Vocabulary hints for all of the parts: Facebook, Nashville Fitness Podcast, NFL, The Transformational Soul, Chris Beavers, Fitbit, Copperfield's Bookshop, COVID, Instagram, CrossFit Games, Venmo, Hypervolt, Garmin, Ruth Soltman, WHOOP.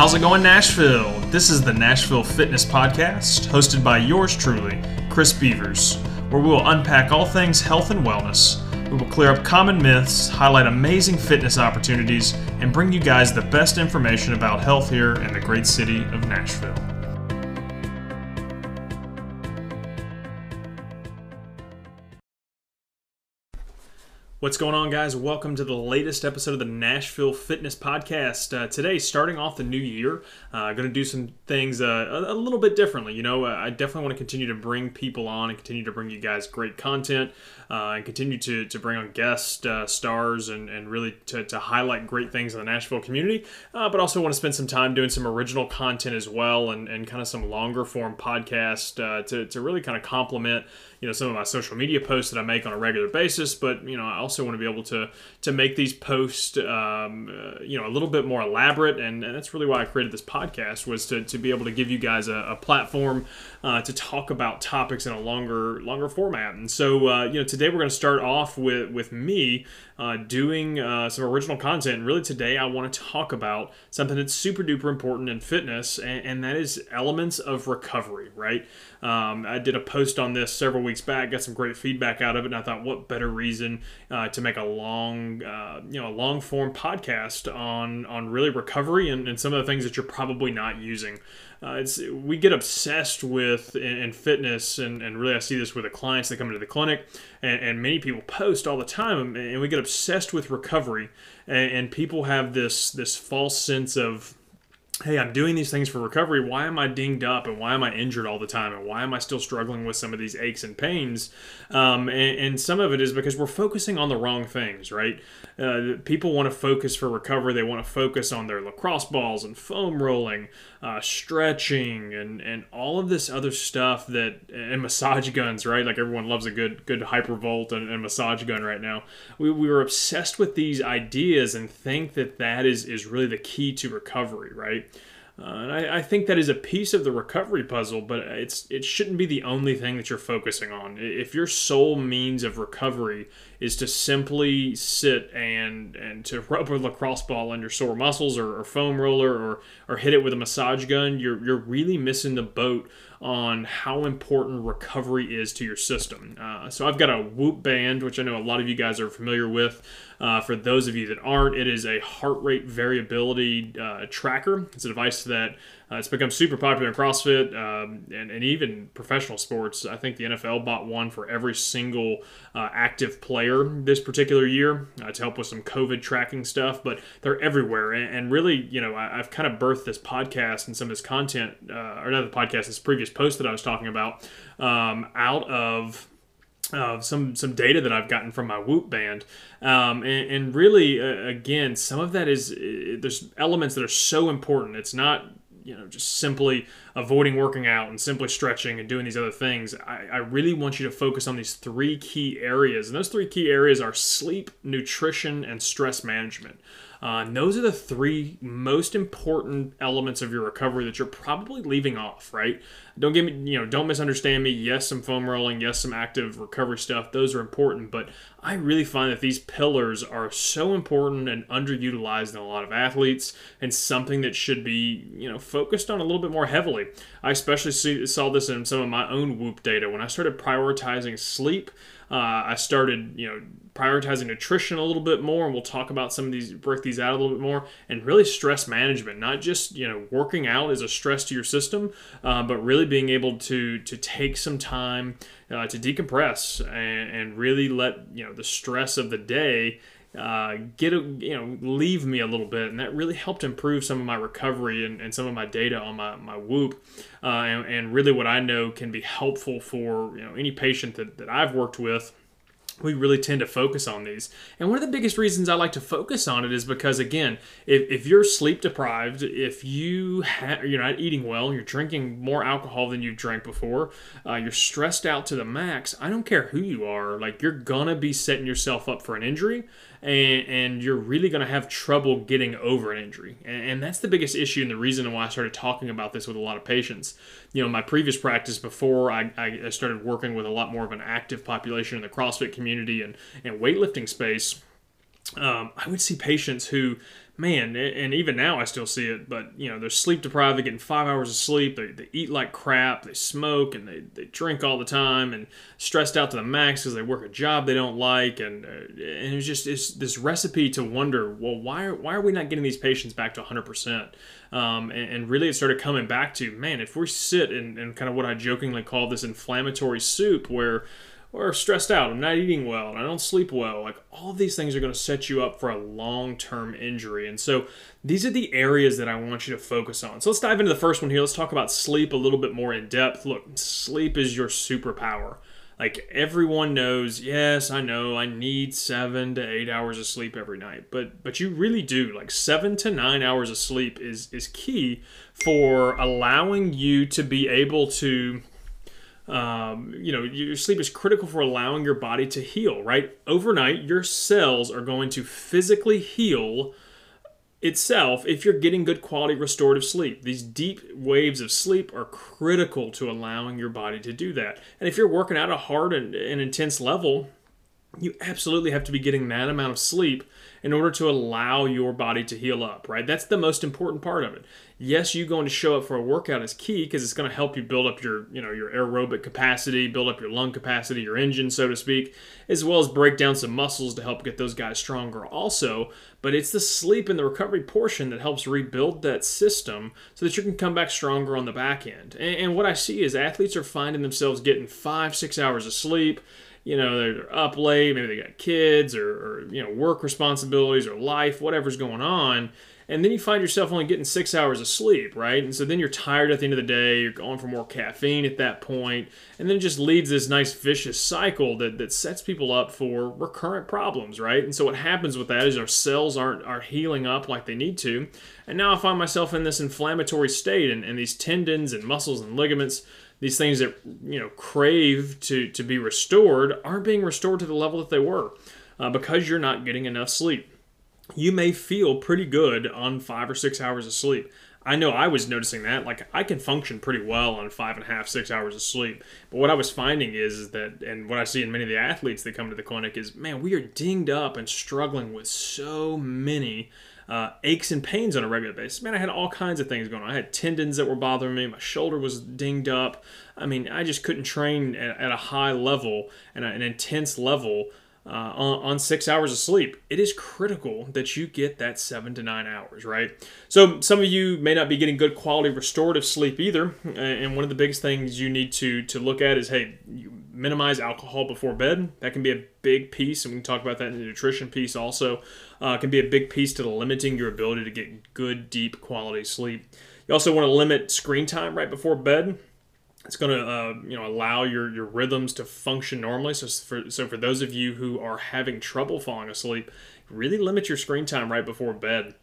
How's it going, Nashville? This is the Nashville Fitness Podcast, hosted by yours truly, Chris Beavers, where we will unpack all things health and wellness. We will clear up common myths, highlight amazing fitness opportunities, and bring you guys the best information about health here in the great city of Nashville. What's going on, guys? Welcome to the latest episode of the Nashville Fitness Podcast. Today, starting off the new year, I'm going to do some things a little bit differently. You know, I definitely want to continue to bring people on and continue to bring you guys great content and continue to bring on guest stars and really to highlight great things in the Nashville community, but also want to spend some time doing some original content as well and kind of some longer form podcasts to really kind of complement, you know, some of my social media posts that I make on a regular basis. But, you know, I also want to be able to make these posts, you know, a little bit more elaborate. And that's really why I created this podcast, was to be able to give you guys a platform to talk about topics in a longer format. And so, you know, today we're going to start off with me doing some original content. And really today I want to talk about something that's super duper important in fitness, and that is elements of recovery, right? I did a post on this several weeks back, got some great feedback out of it, and I thought, what better reason to make a long form podcast on really recovery and some of the things that you're probably not using. We get obsessed with in fitness, and really I see this with the clients that come into the clinic, and many people post all the time, and we get obsessed with recovery, and people have this false sense of, hey, I'm doing these things for recovery. Why am I dinged up, and why am I injured all the time, and why am I still struggling with some of these aches and pains? And some of it is because we're focusing on the wrong things, right? People want to focus for recovery. They want to focus on their lacrosse balls and foam rolling, stretching, and all of this other stuff and massage guns, right? Like, everyone loves a good Hypervolt and massage gun right now. We were obsessed with these ideas and think that is really the key to recovery, right? And I think that is a piece of the recovery puzzle, but it shouldn't be the only thing that you're focusing on. If your sole means of recovery is to simply sit and to rub a lacrosse ball on your sore muscles, or foam roller, or hit it with a massage gun, you're really missing the boat on how important recovery is to your system. So I've got a WHOOP band, which I know a lot of you guys are familiar with. For those of you that aren't, it is a heart rate variability tracker. It's a device that it's become super popular in CrossFit and even professional sports. I think the NFL bought one for every single active player this particular year to help with some COVID tracking stuff, but they're everywhere. And really, you know, I've kind of birthed this podcast and some of this content, or not the podcast, this previous post that I was talking about, out of some data that I've gotten from my WHOOP band. And really, again, some of that is there's elements that are so important. It's not, you know, just simply avoiding working out and simply stretching and doing these other things. I really want you to focus on these three key areas. And those three key areas are sleep, nutrition, and stress management. Those are the three most important elements of your recovery that you're probably leaving off, right? Don't misunderstand me. Yes, some foam rolling, yes, some active recovery stuff. Those are important, but I really find that these pillars are so important and underutilized in a lot of athletes, and something that should be, you know, focused on a little bit more heavily. I especially saw this in some of my own WHOOP data. When I started prioritizing sleep, I started, you know, prioritizing nutrition a little bit more, and we'll talk about some of these, break these out a little bit more, and really stress management. Not just, you know, working out is a stress to your system, but really being able to take some time to decompress and really let, you know, the stress of the day leave me a little bit. And that really helped improve some of my recovery and some of my data on my WHOOP, and really what I know can be helpful for, you know, any patient that I've worked with. We really tend to focus on these. And one of the biggest reasons I like to focus on it is because, again, if you're sleep deprived, if you're not eating well, you're drinking more alcohol than you've drank before, you're stressed out to the max, I don't care who you are, like, you're gonna be setting yourself up for an injury, and you're really gonna have trouble getting over an injury. And that's the biggest issue and the reason why I started talking about this with a lot of patients. You know, my previous practice before I started working with a lot more of an active population in the CrossFit community and weightlifting space, I would see patients who, man, and even now I still see it, but, you know, they're sleep deprived, they're getting 5 hours of sleep, they eat like crap, they smoke, and they drink all the time, and stressed out to the max because they work a job they don't like, and it's just this recipe to wonder, well, why are we not getting these patients back to 100%? And really it started coming back to, man, if we sit in kind of what I jokingly call this inflammatory soup where we're stressed out, I'm not eating well, and I don't sleep well, like all of these things are going to set you up for a long-term injury. And so these are the areas that I want you to focus on. So let's dive into the first one here. Let's talk about sleep a little bit more in depth. Look, sleep is your superpower. Like everyone knows, yes, I know I need 7 to 8 hours of sleep every night, but you really do. Like 7 to 9 hours of sleep is key for allowing you to be able to, your sleep is critical for allowing your body to heal, right? Overnight, your cells are going to physically heal itself if you're getting good quality restorative sleep. These deep waves of sleep are critical to allowing your body to do that. And if you're working at a hard and intense level, you absolutely have to be getting that amount of sleep in order to allow your body to heal up, right? That's the most important part of it. Yes, you going to show up for a workout is key because it's going to help you build up your aerobic capacity, build up your lung capacity, your engine, so to speak, as well as break down some muscles to help get those guys stronger also. But it's the sleep and the recovery portion that helps rebuild that system so that you can come back stronger on the back end. And what I see is athletes are finding themselves getting 5-6 hours of sleep. You know, they're up late, maybe they got kids or work responsibilities or life, whatever's going on. And then you find yourself only getting 6 hours of sleep, right? And so then you're tired at the end of the day, you're going for more caffeine at that point, and then it just leads this nice vicious cycle that sets people up for recurrent problems, right? And so what happens with that is our cells aren't healing up like they need to. And now I find myself in this inflammatory state and these tendons and muscles and ligaments, these things that, crave to be restored aren't being restored to the level that they were because you're not getting enough sleep. You may feel pretty good on 5 or 6 hours of sleep. I know I was noticing that. Like, I can function pretty well on 5.5-6 hours of sleep. But what I was finding is that, and what I see in many of the athletes that come to the clinic is, man, we are dinged up and struggling with so many aches and pains on a regular basis. Man, I had all kinds of things going on. I had tendons that were bothering me. My shoulder was dinged up. I mean, I just couldn't train at a high level and an intense level on 6 hours of sleep. It is critical that you get that 7 to 9 hours, right? So some of you may not be getting good quality restorative sleep either. And one of the biggest things you need to look at is, hey, you minimize alcohol before bed. That can be a big piece, and we can talk about that in the nutrition piece also. Can be a big piece to limiting your ability to get good, deep quality sleep. You also want to limit screen time right before bed. It's going to allow your rhythms to function normally. So for those of you who are having trouble falling asleep, really limit your screen time right before bed.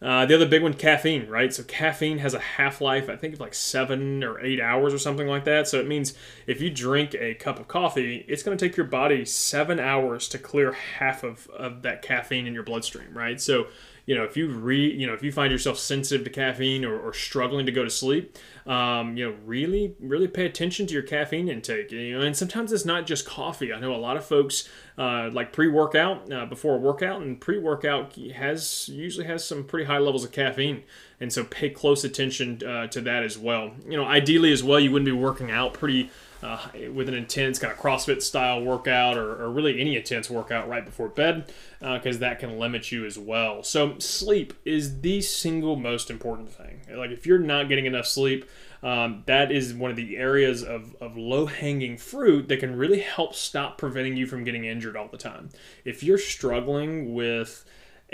The other big one, caffeine, right? So caffeine has a half-life, I think, of like 7 or 8 hours or something like that. So it means if you drink a cup of coffee, it's going to take your body 7 hours to clear half of that caffeine in your bloodstream, right? So, if you find yourself sensitive to caffeine or struggling to go to sleep, really, really pay attention to your caffeine intake. And sometimes it's not just coffee. I know a lot of folks like pre-workout before a workout, and pre-workout usually has some pretty high levels of caffeine. And so pay close attention to that as well. Ideally as well, you wouldn't be working out with an intense kind of CrossFit style workout or really any intense workout right before bed because that can limit you as well. So sleep is the single most important thing. Like if you're not getting enough sleep, that is one of the areas of low-hanging fruit that can really help stop preventing you from getting injured all the time. If you're struggling with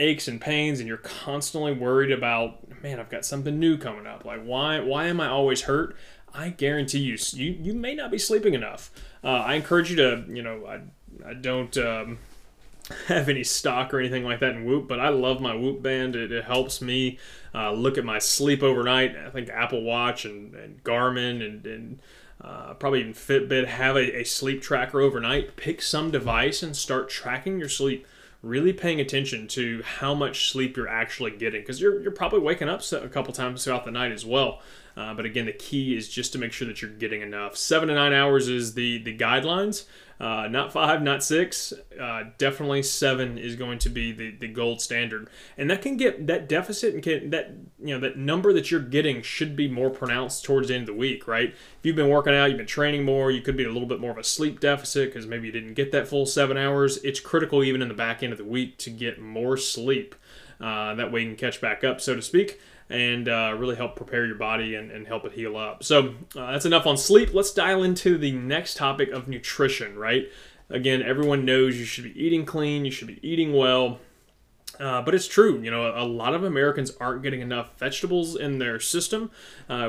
aches and pains and you're constantly worried about, man, I've got something new coming up, like why am I always hurt? I guarantee you may not be sleeping enough. I encourage you to, I don't have any stock or anything like that in WHOOP, but I love my WHOOP band. It helps me look at my sleep overnight. I think Apple Watch and Garmin and probably even Fitbit have a sleep tracker overnight. Pick some device and start tracking your sleep. Really paying attention to how much sleep you're actually getting, because you're probably waking up a couple times throughout the night as well. But again, the key is just to make sure that you're getting enough. 7 to 9 hours is the guidelines. Not 5, not 6, definitely 7 is going to be the gold standard. And that can get, that deficit, and that number that you're getting should be more pronounced towards the end of the week, right? If you've been working out, you've been training more, you could be a little bit more of a sleep deficit because maybe you didn't get that full 7 hours. It's critical even in the back end of the week to get more sleep. That way you can catch back up, so to speak, and really help prepare your body and help it heal up. So that's enough on sleep. Let's dial into the next topic of nutrition, right? Again, everyone knows you should be eating clean, you should be eating well, but it's true, you know, a lot of Americans aren't getting enough vegetables in their system.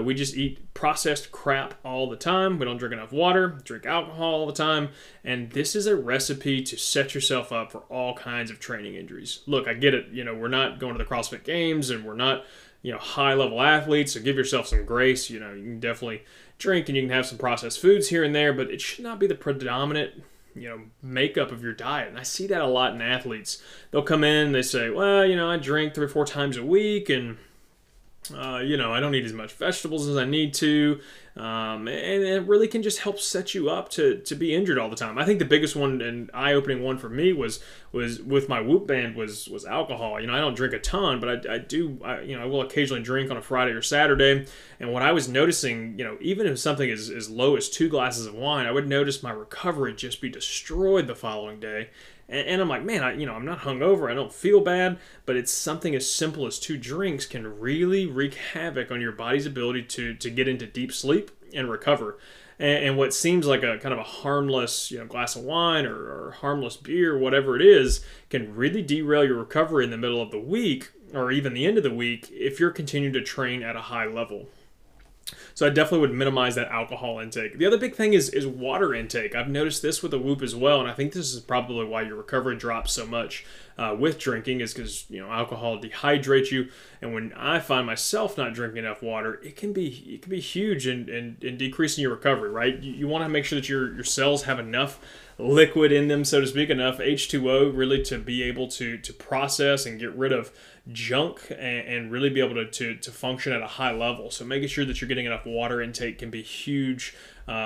We just eat processed crap all the time. We don't drink enough water, drink alcohol all the time. And this is a recipe to set yourself up for all kinds of training injuries. Look, I get it. You know, we're not going to the CrossFit Games and we're not, you know, high level athletes. So give yourself some grace. You know, you can definitely drink and you can have some processed foods here and there, but it should not be the predominant, you know, makeup of your diet. And I see that a lot in athletes. They'll come in, they say, well, you know, I drink 3 or 4 times a week and, you know, I don't eat as much vegetables as I need to. And it really can just help set you up to be injured all the time. I think the biggest one and eye-opening one for me was with my WHOOP band was alcohol. You know, I don't drink a ton, but I do, you know, I will occasionally drink on a Friday or Saturday. And what I was noticing, you know, even if something is as low as 2 glasses of wine, I would notice my recovery just be destroyed the following day. And I'm like, man, I'm not hungover. I don't feel bad, but it's something as simple as 2 drinks can really wreak havoc on your body's ability to get into deep sleep and recover. And what seems like a kind of a harmless, you know, glass of wine or harmless beer, whatever it is, can really derail your recovery in the middle of the week or even the end of the week if you're continuing to train at a high level. So I definitely would minimize that alcohol intake. The other big thing is water intake. I've noticed this with the WHOOP as well, and I think this is probably why your recovery drops so much with drinking, is because, you know, alcohol dehydrates you. And when I find myself not drinking enough water, it can be huge in decreasing your recovery, right? You want to make sure that your cells have enough liquid in them, so to speak, enough H2O really to be able to process and get rid of junk and really be able to function at a high level. So making sure that you're getting enough water intake can be huge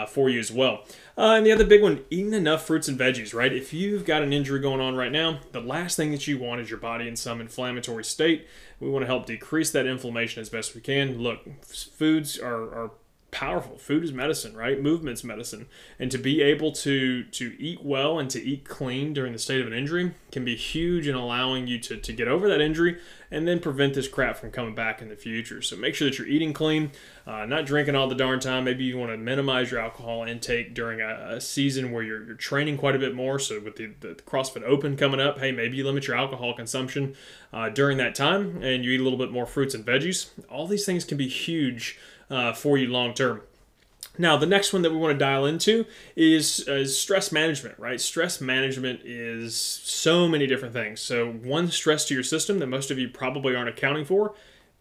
for you as well. And the other big one, eating enough fruits and veggies, right? If you've got an injury going on right now, the last thing that you want is your body in some inflammatory state. We want to help decrease that inflammation as best we can. Look, foods are powerful. Food is medicine, right? Movement's medicine. And to be able to eat well and to eat clean during the state of an injury can be huge in allowing you to get over that injury and then prevent this crap from coming back in the future. So make sure that you're eating clean, not drinking all the darn time. Maybe you want to minimize your alcohol intake during a season where you're training quite a bit more. So with the CrossFit Open coming up, hey, maybe you limit your alcohol consumption during that time and you eat a little bit more fruits and veggies. All these things can be huge for you long term. Now, the next one that we want to dial into is stress management, right? Stress management is so many different things. So one stress to your system that most of you probably aren't accounting for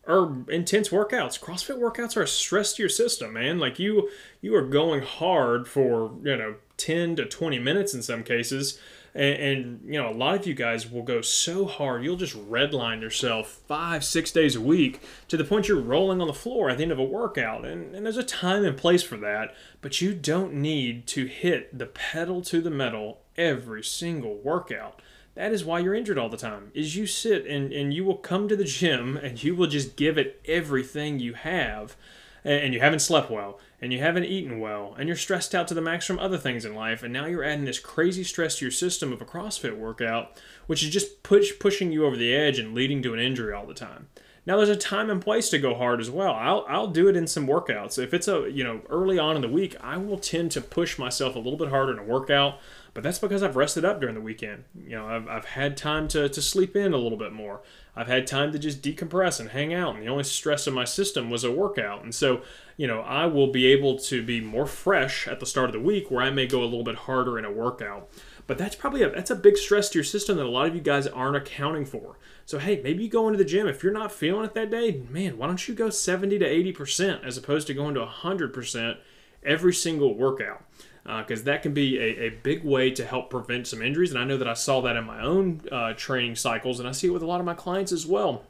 are intense workouts. CrossFit workouts are a stress to your system, man. Like you are going hard for, you know, 10 to 20 minutes in some cases. And you know, a lot of you guys will go so hard, you'll just redline yourself 5-6 days a week to the point you're rolling on the floor at the end of a workout. And there's a time and place for that, but you don't need to hit the pedal to the metal every single workout. That is why you're injured all the time, is you sit and you will come to the gym and you will just give it everything you have, and you haven't slept well, and you haven't eaten well, and you're stressed out to the max from other things in life, and now you're adding this crazy stress to your system of a CrossFit workout, which is just pushing you over the edge and leading to an injury all the time. Now, there's a time and place to go hard as well. I'll do it in some workouts. If it's early on in the week, I will tend to push myself a little bit harder in a workout, but that's because I've rested up during the weekend. You know, I've had time to sleep in a little bit more. I've had time to just decompress and hang out, and the only stress in my system was a workout. And so, you know, I will be able to be more fresh at the start of the week where I may go a little bit harder in a workout. But that's probably a big stress to your system that a lot of you guys aren't accounting for. So, hey, maybe you go into the gym. If you're not feeling it that day, man, why don't you go 70 to 80% as opposed to going to 100% every single workout? Because that can be a big way to help prevent some injuries. And I know that I saw that in my own training cycles, and I see it with a lot of my clients as well.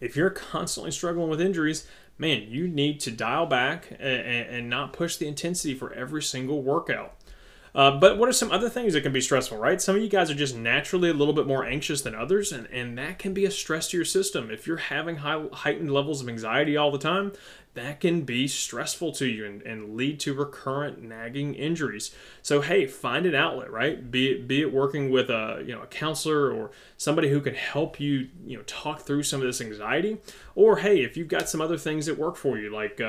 If you're constantly struggling with injuries, man, you need to dial back and not push the intensity for every single workout. But what are some other things that can be stressful, right? Some of you guys are just naturally a little bit more anxious than others, and that can be a stress to your system. If you're having heightened levels of anxiety all the time, that can be stressful to you and lead to recurrent nagging injuries. So hey, find an outlet, right? Be it working with a counselor or somebody who can help you, talk through some of this anxiety, or hey, if you've got some other things that work for you, like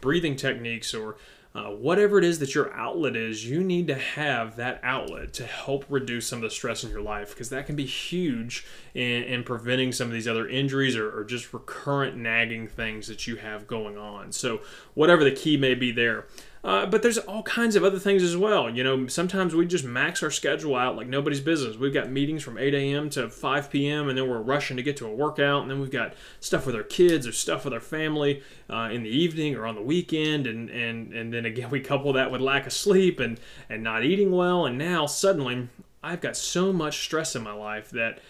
breathing techniques or whatever it is that your outlet is, you need to have that outlet to help reduce some of the stress in your life, because that can be huge in preventing some of these other injuries or just recurrent nagging things that you have going on. So whatever the key may be there. But there's all kinds of other things as well. Sometimes we just max our schedule out like nobody's business. We've got meetings from 8 a.m. to 5 p.m. and then we're rushing to get to a workout. And then we've got stuff with our kids or stuff with our family in the evening or on the weekend. And then again, we couple that with lack of sleep and not eating well. And now suddenly I've got so much stress in my life that,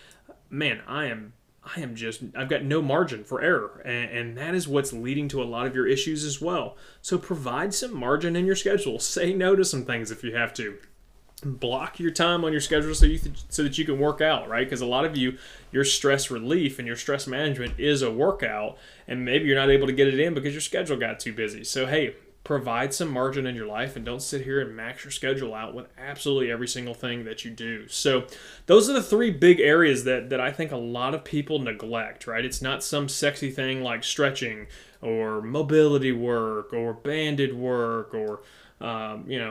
man, I've got no margin for error, and that is what's leading to a lot of your issues as well. So provide some margin in your schedule. Say no to some things if you have to. Block your time on your schedule so that you can work out, right? Because a lot of you, your stress relief and your stress management is a workout, and maybe you're not able to get it in because your schedule got too busy. So hey, provide some margin in your life and don't sit here and max your schedule out with absolutely every single thing that you do. So those are the three big areas that I think a lot of people neglect, right? It's not some sexy thing like stretching or mobility work or banded work or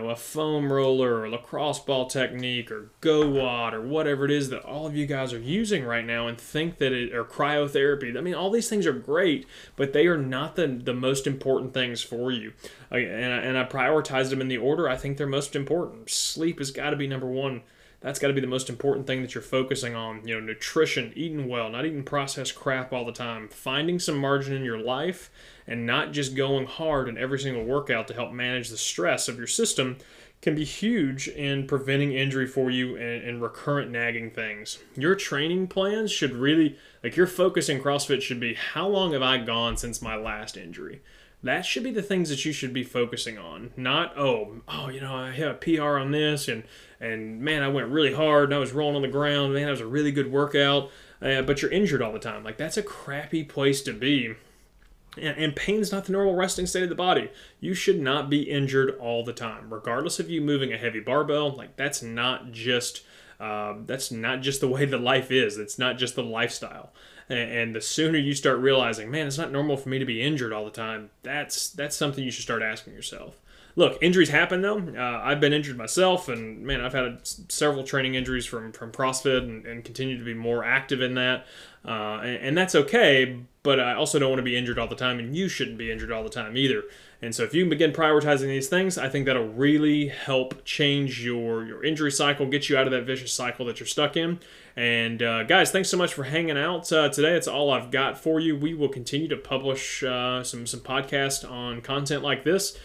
a foam roller or lacrosse ball technique or go wad or whatever it is that all of you guys are using right now and think that it, or cryotherapy. I mean, all these things are great, but they are not the most important things for you. And I prioritize them in the order I think they're most important. Sleep has got to be number one. That's got to be the most important thing that you're focusing on. Nutrition, eating well, not eating processed crap all the time, finding some margin in your life and not just going hard in every single workout to help manage the stress of your system can be huge in preventing injury for you and recurrent nagging things. Your training plans should really, your focus in CrossFit should be, how long have I gone since my last injury? That should be the things that you should be focusing on. Not, I had a PR on this, and man, I went really hard, and I was rolling on the ground, man, that was a really good workout, but you're injured all the time. That's a crappy place to be. And pain's not the normal resting state of the body. You should not be injured all the time, regardless of you moving a heavy barbell. That's not just the way that life is. It's not just the lifestyle. And the sooner you start realizing, man, it's not normal for me to be injured all the time, that's something you should start asking yourself. Look, injuries happen though. I've been injured myself, and man, I've had several training injuries from CrossFit and continue to be more active in that. And that's okay, but I also don't want to be injured all the time, and you shouldn't be injured all the time either. And so if you can begin prioritizing these things, I think that'll really help change your injury cycle, get you out of that vicious cycle that you're stuck in. And guys, thanks so much for hanging out today. That's all I've got for you. We will continue to publish some podcasts on content like this.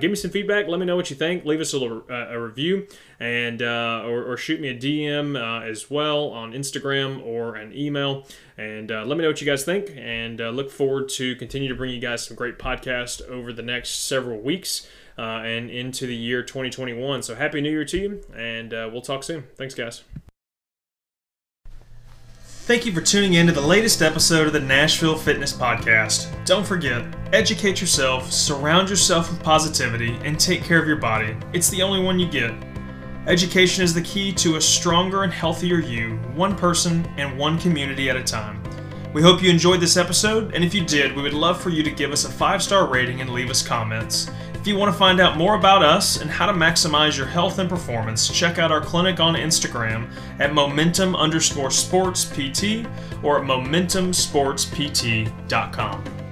Give me some feedback. Let me know what you think. Leave us a review, and or shoot me a DM as well on Instagram or an email. And let me know what you guys think, and look forward to continue to bring you guys some great podcasts over the next several weeks and into the year 2021. So happy New Year to you, and we'll talk soon. Thanks, guys. Thank you for tuning in to the latest episode of the Nashville Fitness Podcast. Don't forget, educate yourself, surround yourself with positivity, and take care of your body. It's the only one you get. Education is the key to a stronger and healthier you, one person and one community at a time. We hope you enjoyed this episode, and if you did, we would love for you to give us a 5-star rating and leave us comments. If you want to find out more about us and how to maximize your health and performance, check out our clinic on Instagram at momentum_sports PT or at momentumsportspt.com.